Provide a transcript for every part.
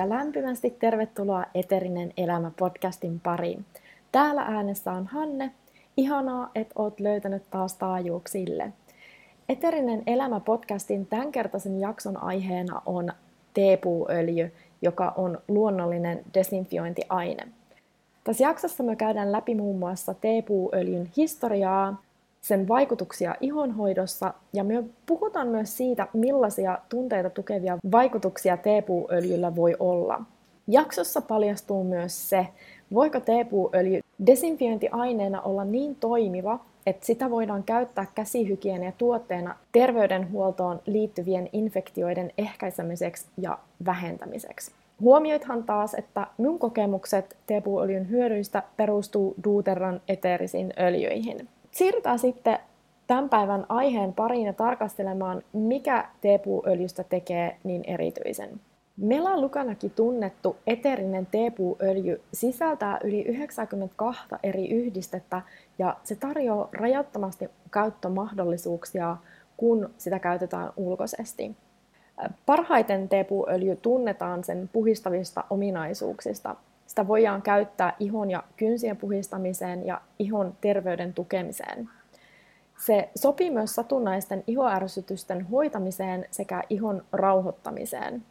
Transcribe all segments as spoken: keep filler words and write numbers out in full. ja lämpimästi tervetuloa Eterinen Elämä podcastin pariin. Täällä äänessä on Hanne. Ihanaa, että oot löytänyt taas taajuuksille. Eterinen Elämä podcastin tämänkertaisen jakson aiheena on teepuuöljy, joka on luonnollinen desinfiointiaine. Tässä jaksossa me käydään läpi muun muassa teepuuöljyn historiaa, sen vaikutuksia ihonhoidossa ja me puhutaan myös siitä, millaisia tunteita tukevia vaikutuksia teepuuöljyllä voi olla. Jaksossa paljastuu myös se, voiko teepuuöljy desinfiointiaineena olla niin toimiva, että sitä voidaan käyttää käsihygienia tuotteena terveydenhuoltoon liittyvien infektioiden ehkäisemiseksi ja vähentämiseksi. Huomioithan taas, että mun kokemukset teepuuöljyn hyödyistä perustuu doTERRAn eteerisiin öljyihin. Siirrytään sitten tämän päivän aiheen pariin ja tarkastelemaan, mikä teepuuöljystä tekee niin erityisen. Melaleucanakin tunnettu eteerinen teepuuöljy sisältää yli yhdeksänkymmentäkaksi eri yhdistettä ja se tarjoaa rajattomasti käyttömahdollisuuksia, kun sitä käytetään ulkoisesti. Parhaiten teepuuöljy tunnetaan sen puhistavista ominaisuuksista. Sitä voidaan käyttää ihon ja kynsien puhistamiseen ja ihon terveyden tukemiseen. Se sopii myös satunnaisten ihoärsytysten hoitamiseen sekä ihon rauhoittamiseen.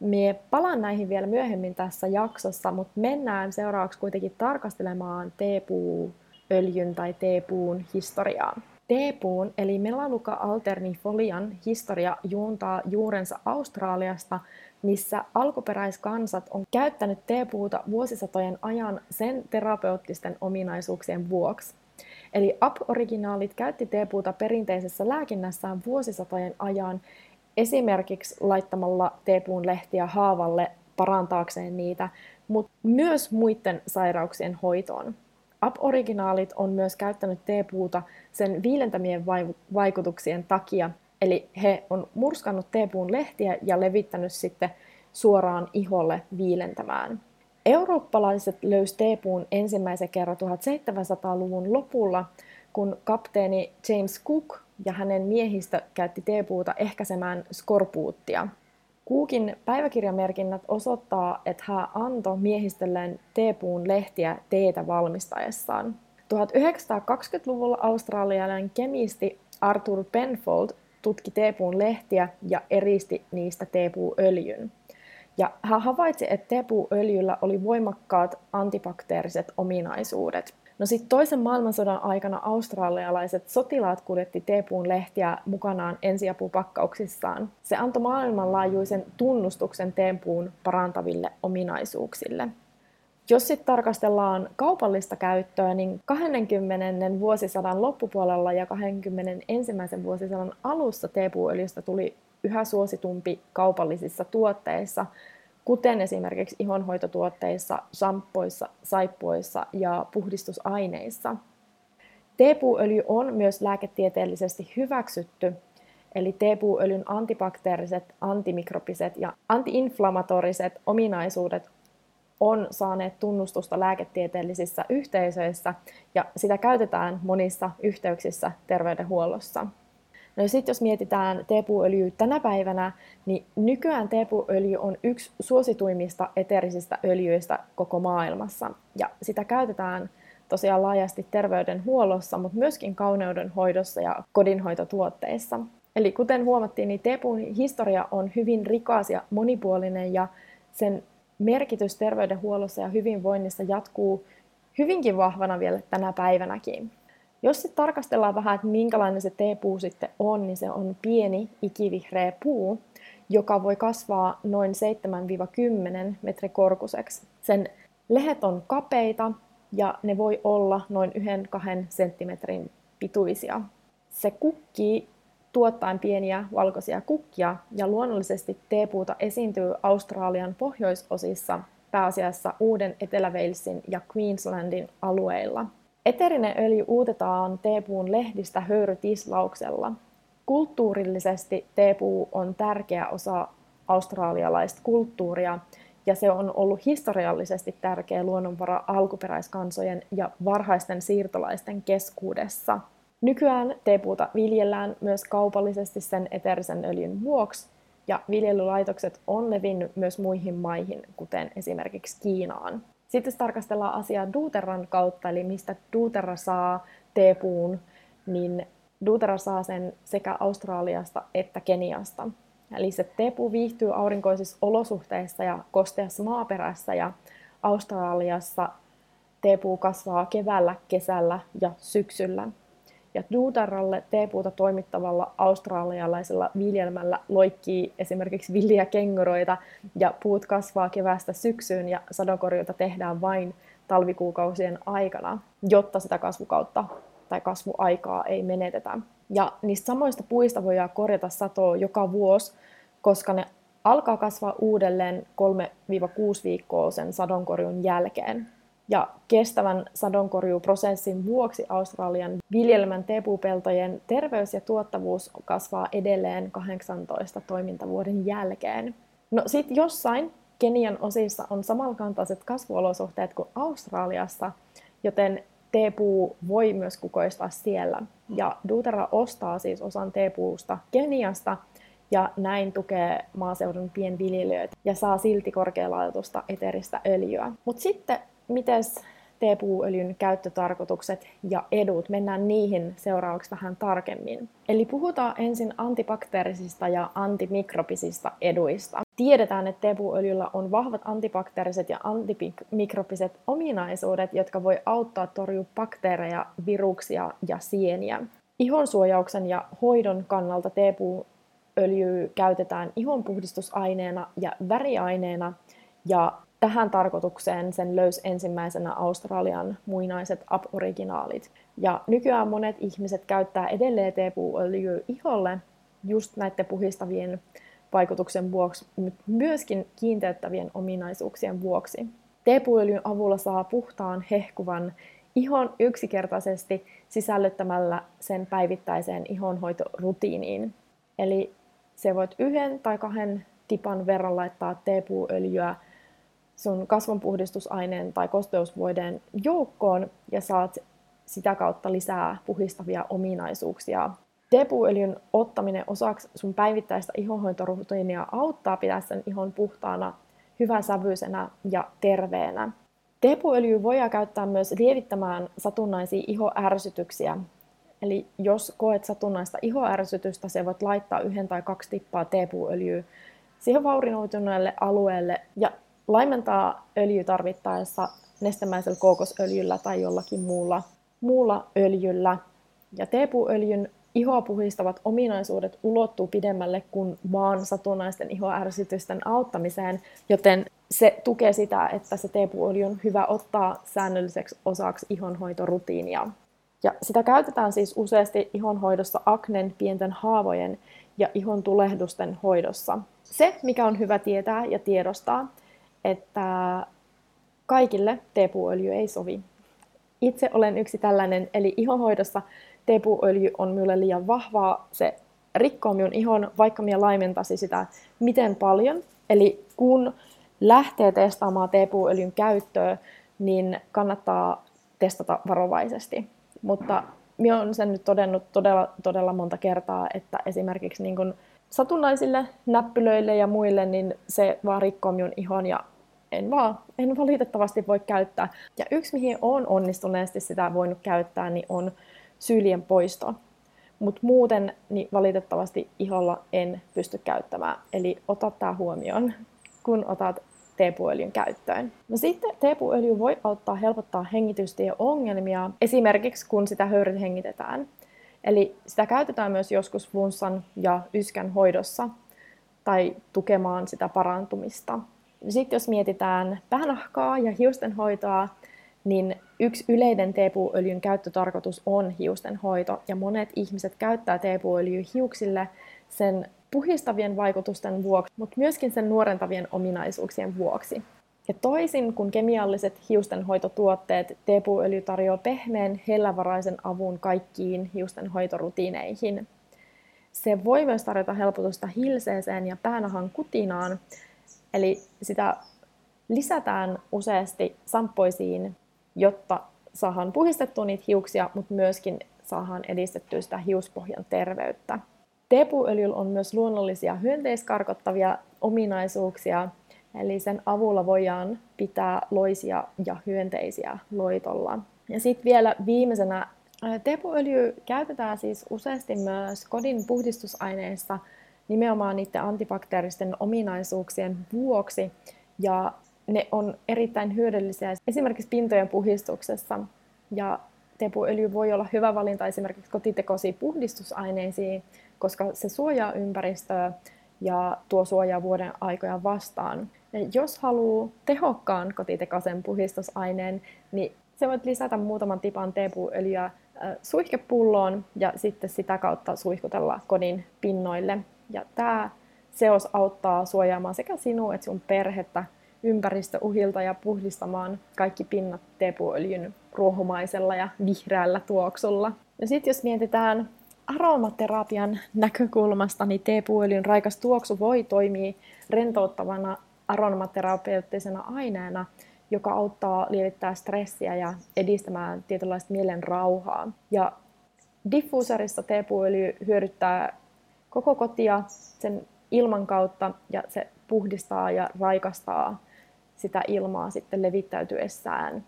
Mie palaan näihin vielä myöhemmin tässä jaksossa, mutta mennään seuraavaksi kuitenkin tarkastelemaan teepuuöljyn tai teepuun historiaa. Teepuun eli Melaleuca alternifolian historia juontaa juurensa Australiasta, missä alkuperäiskansat on käyttänyt teepuuta vuosisatojen ajan sen terapeuttisten ominaisuuksien vuoksi. Eli aboriginaalit käytti teepuuta perinteisessä lääkinnässään vuosisatojen ajan, esimerkiksi laittamalla teepuun lehtiä haavalle parantaakseen niitä, mutta myös muiden sairauksien hoitoon. Aboriginaalit on myös käyttänyt teepuuta sen viilentämien vaikutuksien takia, eli he on murskannut teepuun lehtiä ja levittänyt sitten suoraan iholle viilentämään. Eurooppalaiset löysivät teepuun ensimmäisen kerran seitsemäntoistasadan luvun lopulla, kun kapteeni James Cook ja hänen miehistö käytti teepuuta ehkäisemään skorpuuttia. Cookin päiväkirjamerkinnät osoittaa, että hän antoi miehistölleen teepuun lehtiä teetä valmistaessaan. tuhatyhdeksänsataakaksikymmentäluvulla australialainen kemisti Arthur Penfold tutki teepuun lehtiä ja eristi niistä teepuuöljyn. Ja hän havaitsi, että teepuuöljyllä oli voimakkaat antibakteeriset ominaisuudet. No sitten toisen maailmansodan aikana australialaiset sotilaat kuljetti teepuun lehtiä mukanaan ensiapupakkauksissaan. Se antoi maailmanlaajuisen tunnustuksen teepuun parantaville ominaisuuksille. Jos sitten tarkastellaan kaupallista käyttöä, niin kahdennenkymmenennen vuosisadan loppupuolella ja kahdennenkymmenennenensimmäisen vuosisadan alussa teepuuöljystä tuli yhä suositumpi kaupallisissa tuotteissa, kuten esimerkiksi ihonhoitotuotteissa, shampoissa, saippuissa ja puhdistusaineissa. Teepuuöljy on myös lääketieteellisesti hyväksytty, eli teepuuöljyn antibakteeriset, antimikrobiset ja antiinflammatoriset ominaisuudet on saaneet tunnustusta lääketieteellisissä yhteisöissä ja sitä käytetään monissa yhteyksissä terveydenhuollossa. No sitten jos mietitään teepuuöljyä tänä päivänä, niin nykyään teepuuöljy on yksi suosituimmista eteerisistä öljyistä koko maailmassa. Ja sitä käytetään tosiaan laajasti terveydenhuollossa, mutta myöskin kauneudenhoidossa ja kodinhoitotuotteissa. Eli kuten huomattiin, niin teepuun historia on hyvin rikas ja monipuolinen ja sen merkitys terveydenhuollossa ja hyvinvoinnissa jatkuu hyvinkin vahvana vielä tänä päivänäkin. Jos sitten tarkastellaan vähän, että minkälainen se teepuu sitten on, niin se on pieni ikivihreä puu, joka voi kasvaa noin seitsemästä kymmeneen metrin korkuiseksi. Sen lehet on kapeita ja ne voi olla noin yhdestä kahteen senttimetrin pituisia. Se kukkii tuottaen pieniä valkoisia kukkia ja luonnollisesti teepuuta esiintyy Australian pohjoisosissa, pääasiassa Uuden Etelä-Walesin ja Queenslandin alueilla. Eterinen öljy uutetaan teepuun lehdistä höyrytislauksella. Kulttuurillisesti teepuu on tärkeä osa australialaista kulttuuria ja se on ollut historiallisesti tärkeä luonnonvara alkuperäiskansojen ja varhaisten siirtolaisten keskuudessa. Nykyään teepuuta viljellään myös kaupallisesti sen eteerisen öljyn vuoksi Ja viljelylaitokset on levinnyt myös muihin maihin, kuten esimerkiksi Kiinaan. Sitten tarkastellaan asiaa doTERRAn kautta, eli mistä doTERRA saa teepuun, niin doTERRA saa sen sekä Australiasta että Keniasta. Eli se teepuu viihtyy aurinkoisissa olosuhteissa ja kosteassa maaperässä, ja Australiassa teepuu kasvaa keväällä, kesällä ja syksyllä. Ja doTERRalle teepuuta toimittavalla australialaisella viljelmällä loikkii esimerkiksi villiä kenguroita, ja puut kasvaa keväästä syksyyn, ja sadokorjuuta tehdään vain talvikuukausien aikana, jotta sitä kasvukautta tai kasvuaikaa ei menetetä. Ja niistä samoista puista voidaan korjata satoa joka vuosi, koska ne alkaa kasvaa uudelleen kolmesta kuuteen viikkoa sen sadonkorjun jälkeen. Ja kestävän sadonkorjuuprosessin vuoksi Australian viljelmän teepuupeltojen terveys ja tuottavuus kasvaa edelleen kahdeksantoista toimintavuoden jälkeen. No sit jossain Kenian osissa on samankaltaiset kasvuolosuhteet kuin Australiassa, joten teepuu voi myös kukoistaa siellä. Ja doTERRA ostaa siis osan teepuusta Keniasta ja näin tukee maaseudun pienviljelijöitä ja saa silti korkealaatuista eteristä öljyä. Mutta sitten, mites teepuuöljyn käyttötarkoitukset ja edut? Mennään niihin seuraavaksi vähän tarkemmin. Eli puhutaan ensin antibakteerisista ja antimikrobisista eduista. Tiedetään, että teepuuöljyllä on vahvat antibakteeriset ja antimikrobiset ominaisuudet, jotka voi auttaa torjua bakteereja, viruksia ja sieniä. Ihonsuojauksen ja hoidon kannalta teepuuöljyä käytetään ihonpuhdistusaineena ja väriaineena, ja tähän tarkoitukseen sen löysi ensimmäisenä Australian muinaiset aboriginaalit. Ja nykyään monet ihmiset käyttää edelleen teepuuöljyä iholle just näiden puhistavien vaikutuksen vuoksi, mutta myöskin kiinteyttävien ominaisuuksien vuoksi. Teepuuöljyn avulla saa puhtaan, hehkuvan ihon yksinkertaisesti sisällyttämällä sen päivittäiseen ihonhoitorutiiniin. Eli se voit yhden tai kahden tipan verran laittaa teepuuöljyä sun kasvonpuhdistusaineen tai kosteusvoideen joukkoon ja saat sitä kautta lisää puhistavia ominaisuuksia. Teepuuöljyn ottaminen osaksi sun päivittäistä ihonhoitorutiinia auttaa pitää sen ihon puhtaana, hyvänsävyisenä ja terveenä. Teepuuöljyä voidaan käyttää myös lievittämään satunnaisia ihoärsytyksiä. Eli jos koet satunnaista ihoärsytystä, se voit laittaa yhden tai kaksi tippaa teepuuöljyä siihen vaurioituneelle alueelle ja laimentaa öljy tarvittaessa nestemäisellä kookosöljyllä tai jollakin muulla, muulla öljyllä. Ja teepuuöljyn ihoa puhistavat ominaisuudet ulottuu pidemmälle kuin vaan satunnaisten ihoärsytysten auttamiseen, joten se tukee sitä, että se teepuuöljy on hyvä ottaa säännölliseksi osaksi ihonhoitorutiinia. Ja sitä käytetään siis useasti ihonhoidossa aknen, pienten haavojen ja ihon tulehdusten hoidossa. Se, mikä on hyvä tietää ja tiedostaa, että kaikille teepuuöljy ei sovi. Itse olen yksi tällainen, eli ihonhoidossa teepuuöljy on minulle liian vahvaa, se rikkoo minun ihon, vaikka minä laimentasin sitä miten paljon. Eli kun lähtee testaamaan teepuuöljyn käyttöä, niin kannattaa testata varovaisesti. Mutta minä olen sen nyt todennut todella, todella monta kertaa, että esimerkiksi niin kun satunnaisille näppylöille ja muille, niin se vaan rikkoo minun ihon ja en vaan, en valitettavasti voi käyttää. Ja yksi, mihin olen onnistuneesti sitä voinut käyttää, niin on syylien poisto. Mutta muuten niin valitettavasti iholla en pysty käyttämään. Eli ota tämä huomioon, kun otat teepuuöljyn käyttöön. No sitten teepuuöljy voi auttaa helpottaa hengitystieongelmia, esimerkiksi kun sitä höyryt hengitetään. Eli sitä käytetään myös joskus flunssan ja yskän hoidossa tai tukemaan sitä parantumista. Sitten jos mietitään päänahkaa ja hiustenhoitoa, niin yksi yleinen teepuuöljyn käyttötarkoitus on hiustenhoito. Ja monet ihmiset käyttää teepuuöljyä hiuksille sen puhistavien vaikutusten vuoksi, mutta myöskin sen nuorentavien ominaisuuksien vuoksi. Ja toisin kuin kemialliset hiustenhoitotuotteet, teepuuöljy tarjoaa pehmeän, hellävaraisen avun kaikkiin hiustenhoitorutiineihin. Se voi myös tarjota helpotusta hilseeseen ja päänahan kutinaan, eli sitä lisätään useasti samppoisiin, jotta saadaan puhistettua niitä hiuksia, mutta myöskin saadaan edistettyä sitä hiuspohjan terveyttä. Teepuuöljyllä on myös luonnollisia hyönteiskarkottavia ominaisuuksia, eli sen avulla voidaan pitää loisia ja hyönteisiä loitolla. Ja sitten vielä viimeisenä, teepuuöljy käytetään siis useasti myös kodin puhdistusaineissa nimenomaan niiden antibakteeristen ominaisuuksien vuoksi, ja ne on erittäin hyödyllisiä esimerkiksi pintojen puhdistuksessa. Ja teepuuöljy voi olla hyvä valinta esimerkiksi kotitekoisiin puhdistusaineisiin, koska se suojaa ympäristöä ja tuo suojaa vuoden aikoja vastaan. Ja jos haluaa tehokkaan kotitekoisen puhdistusaineen, niin se voit lisätä muutaman tipan teepuuöljyä suihkepulloon ja sitten sitä kautta suihkutella kodin pinnoille. Ja tämä seos auttaa suojaamaan sekä sinua että sun perhettä ympäristöuhilta ja puhdistamaan kaikki pinnat teepuuöljyn ruohumaisella ja vihreällä tuoksulla. No sitten jos mietitään aromaterapian näkökulmasta, niin teepuuöljyn raikas tuoksu voi toimia rentouttavana aromaterapeuttisena aineena, joka auttaa lievittämään stressiä ja edistämään tietynlaista mielen rauhaa. Ja diffuuserissa teepuuöljy hyödyttää koko kotia sen ilman kautta, ja se puhdistaa ja raikastaa sitä ilmaa sitten levittäytyessään.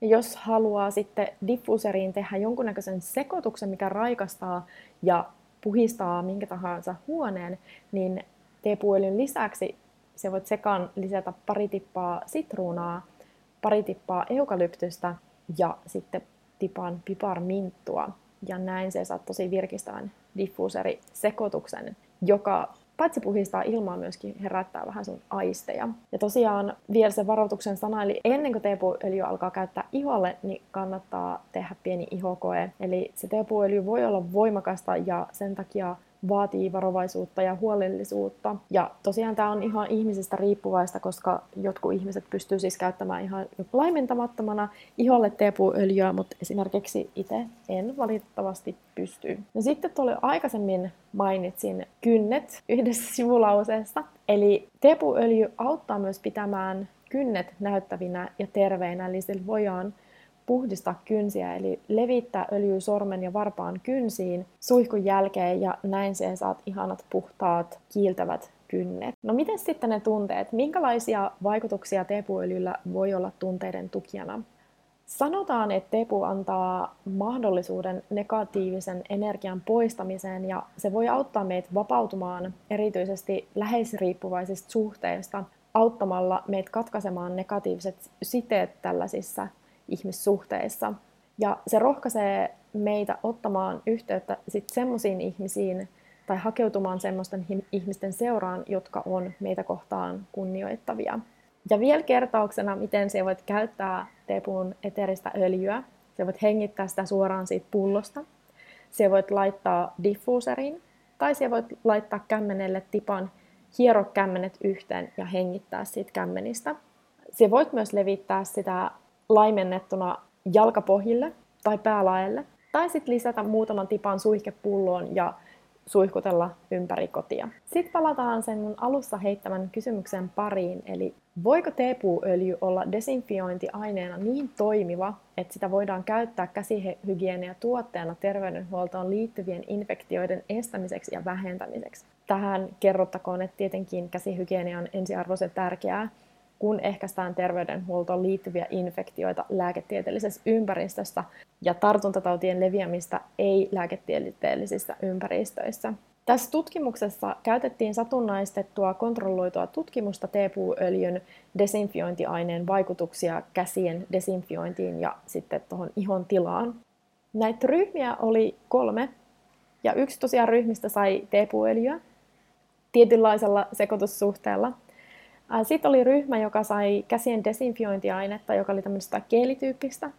Ja jos haluaa sitten diffuuseriin tehdä jonkunnäköisen sekoituksen, mikä raikastaa ja puhistaa minkä tahansa huoneen, niin teepuuöljyn lisäksi se voit sekaan lisätä pari tippaa sitruunaa, pari tippaa eukalyptystä ja sitten tipan piparminttua. Ja näin se saa tosi virkistävän diffuuserisekoituksen, joka paitsi puhistaa ilmaa, myöskin herättää vähän sun aisteja. Ja tosiaan vielä se varoituksen sana, eli ennen kuin teepuuöljy alkaa käyttää iholle, niin kannattaa tehdä pieni ihokoe. Eli se teepuuöljy voi olla voimakasta ja sen takia vaatii varovaisuutta ja huolellisuutta. Ja tosiaan tämä on ihan ihmisestä riippuvaista, koska jotkut ihmiset pystyy siis käyttämään ihan laimentamattomana iholle teepuuöljyä, mutta esimerkiksi itse en valitettavasti pysty. No sitten tuolla aikaisemmin mainitsin kynnet yhdessä sivulauseessa. Eli teepuuöljy auttaa myös pitämään kynnet näyttävinä ja terveinä, eli sillä voidaan puhdistaa kynsiä, eli levittää öljyä sormen ja varpaan kynsiin suihkun jälkeen, ja näin sen saat ihanat, puhtaat, kiiltävät kynnet. No miten sitten ne tunteet? Minkälaisia vaikutuksia teepuuöljyllä voi olla tunteiden tukijana? Sanotaan, että teepuu antaa mahdollisuuden negatiivisen energian poistamiseen, ja se voi auttaa meitä vapautumaan erityisesti läheisriippuvaisista suhteista, auttamalla meitä katkaisemaan negatiiviset siteet tällaisissa ihmissuhteissa. Ja se rohkaisee meitä ottamaan yhteyttä sitten semmoisiin ihmisiin tai hakeutumaan semmoisten ihmisten seuraan, jotka on meitä kohtaan kunnioittavia. Ja vielä kertauksena, miten sä voit käyttää teepuun eteristä öljyä. Sä voit hengittää sitä suoraan siitä pullosta. Sä voit laittaa diffuuseriin tai sä voit laittaa kämmenelle tipan, hiero kämmenet yhteen ja hengittää siitä kämmenistä. Sä voit myös levittää sitä laimennettuna jalkapohjille tai päälaelle, tai sitten lisätä muutaman tipan suihkepulloon ja suihkutella ympäri kotia. Sitten palataan sen mun alussa heittämän kysymyksen pariin, eli voiko teepuuöljy olla desinfiointiaineena niin toimiva, että sitä voidaan käyttää käsihygieniatuotteena terveydenhuoltoon liittyvien infektioiden estämiseksi ja vähentämiseksi? Tähän kerrottakoon, että tietenkin käsihygienia on ensiarvoisen tärkeää, kun ehkäistään terveydenhuoltoon liittyviä infektioita lääketieteellisessä ympäristössä ja tartuntatautien leviämistä ei-lääketieteellisissä ympäristöissä. Tässä tutkimuksessa käytettiin satunnaistettua kontrolloitua tutkimusta teepuuöljyn desinfiointiaineen vaikutuksia käsien desinfiointiin ja sitten tuohon ihon tilaan. Näitä ryhmiä oli kolme, ja yksi tosiaan ryhmistä sai teepuuöljyä tietynlaisella sekoitussuhteella. Sitten oli ryhmä, joka sai käsien desinfiointiainetta, joka oli tämmöistä geelityyppistä.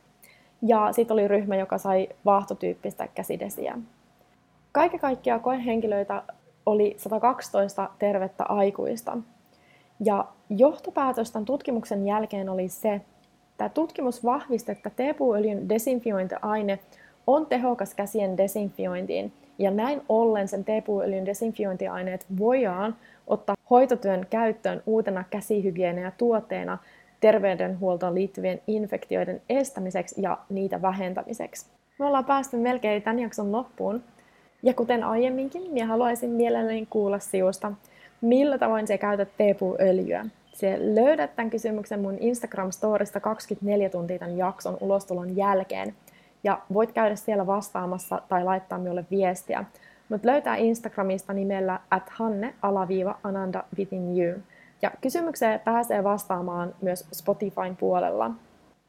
Ja sitten oli ryhmä, joka sai vaahtotyyppistä käsidesiä. Kaiken kaikkiaan koehenkilöitä oli sata kaksitoista tervettä aikuista. Ja johtopäätös tämän tutkimuksen jälkeen oli se, että tutkimus vahvisti, että teepuuöljyn desinfiointiaine on tehokas käsien desinfiointiin. Ja näin ollen sen teepuuöljyn desinfiointiaineet voidaan ottaa hoitotyön käyttöön uutena käsihygieniatuotteena terveydenhuoltoon liittyvien infektioiden estämiseksi ja niitä vähentämiseksi. Me ollaan päästy melkein tämän jakson loppuun. Ja kuten aiemminkin, minä haluaisin mielelläni kuulla sinusta, millä tavoin sinä käytät teepuuöljyä. Sinä löydät tämän kysymyksen mun Instagram-storista kaksikymmentäneljä tuntia tämän jakson ulostulon jälkeen. Ja voit käydä siellä vastaamassa tai laittaa minulle viestiä. Mut löytää Instagramista nimellä at hanne underscore anandawithinyou. Ja kysymykseen pääsee vastaamaan myös Spotifyn puolella.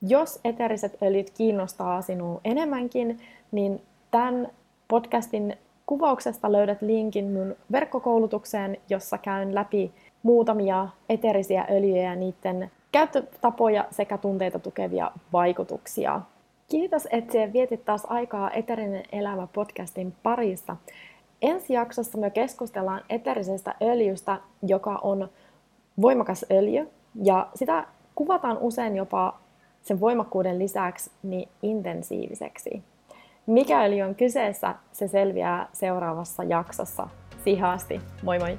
Jos eteriset öljyt kiinnostaa sinua enemmänkin, niin tämän podcastin kuvauksesta löydät linkin mun verkkokoulutukseen, jossa käyn läpi muutamia eterisiä öljyjä ja niiden käyttötapoja sekä tunteita tukevia vaikutuksia. Kiitos, että sinä vietit taas aikaa Eterinen Elämä podcastin parissa. Ensi jaksossa me keskustellaan eterisestä öljystä, joka on voimakas öljy. Ja sitä kuvataan usein jopa sen voimakkuuden lisäksi niin intensiiviseksi. Mikä öljy on kyseessä, se selviää seuraavassa jaksossa. Siihen asti, moi moi!